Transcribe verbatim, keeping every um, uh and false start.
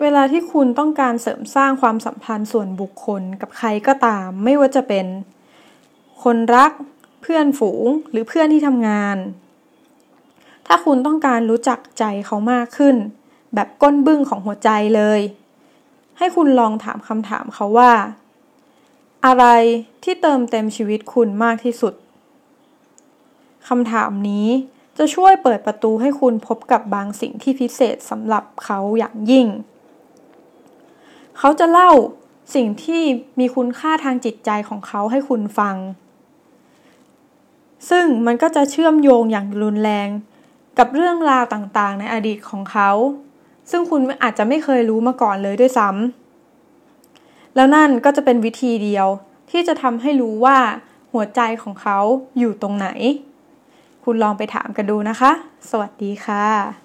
เวลาที่คุณต้องการเสริมสร้างความสัมพันธ์ส่วนบุคคลกับใครก็ตามไม่ว่าจะเป็นคนรักเพื่อนฝูงหรือเพื่อนที่ทำงานถ้าคุณต้องการรู้จักใจเขามากขึ้นแบบก้นบึ้งของหัวใจเลยให้คุณลองถามคำถามเขาว่าอะไรที่เติมเต็มชีวิตคุณมากที่สุดคำถามนี้จะช่วยเปิดประตูให้คุณพบกับบางสิ่งที่พิเศษสำหรับเขาอย่างยิ่งเขาจะเล่าสิ่งที่มีคุณค่าทางจิตใจของเขาให้คุณฟังซึ่งมันก็จะเชื่อมโยงอย่างรุนแรงกับเรื่องราวต่างๆในอดีตของเขาซึ่งคุณอาจจะไม่เคยรู้มาก่อนเลยด้วยซ้ำแล้วนั่นก็จะเป็นวิธีเดียวที่จะทำให้รู้ว่าหัวใจของเขาอยู่ตรงไหนคุณลองไปถามกันดูนะคะสวัสดีค่ะ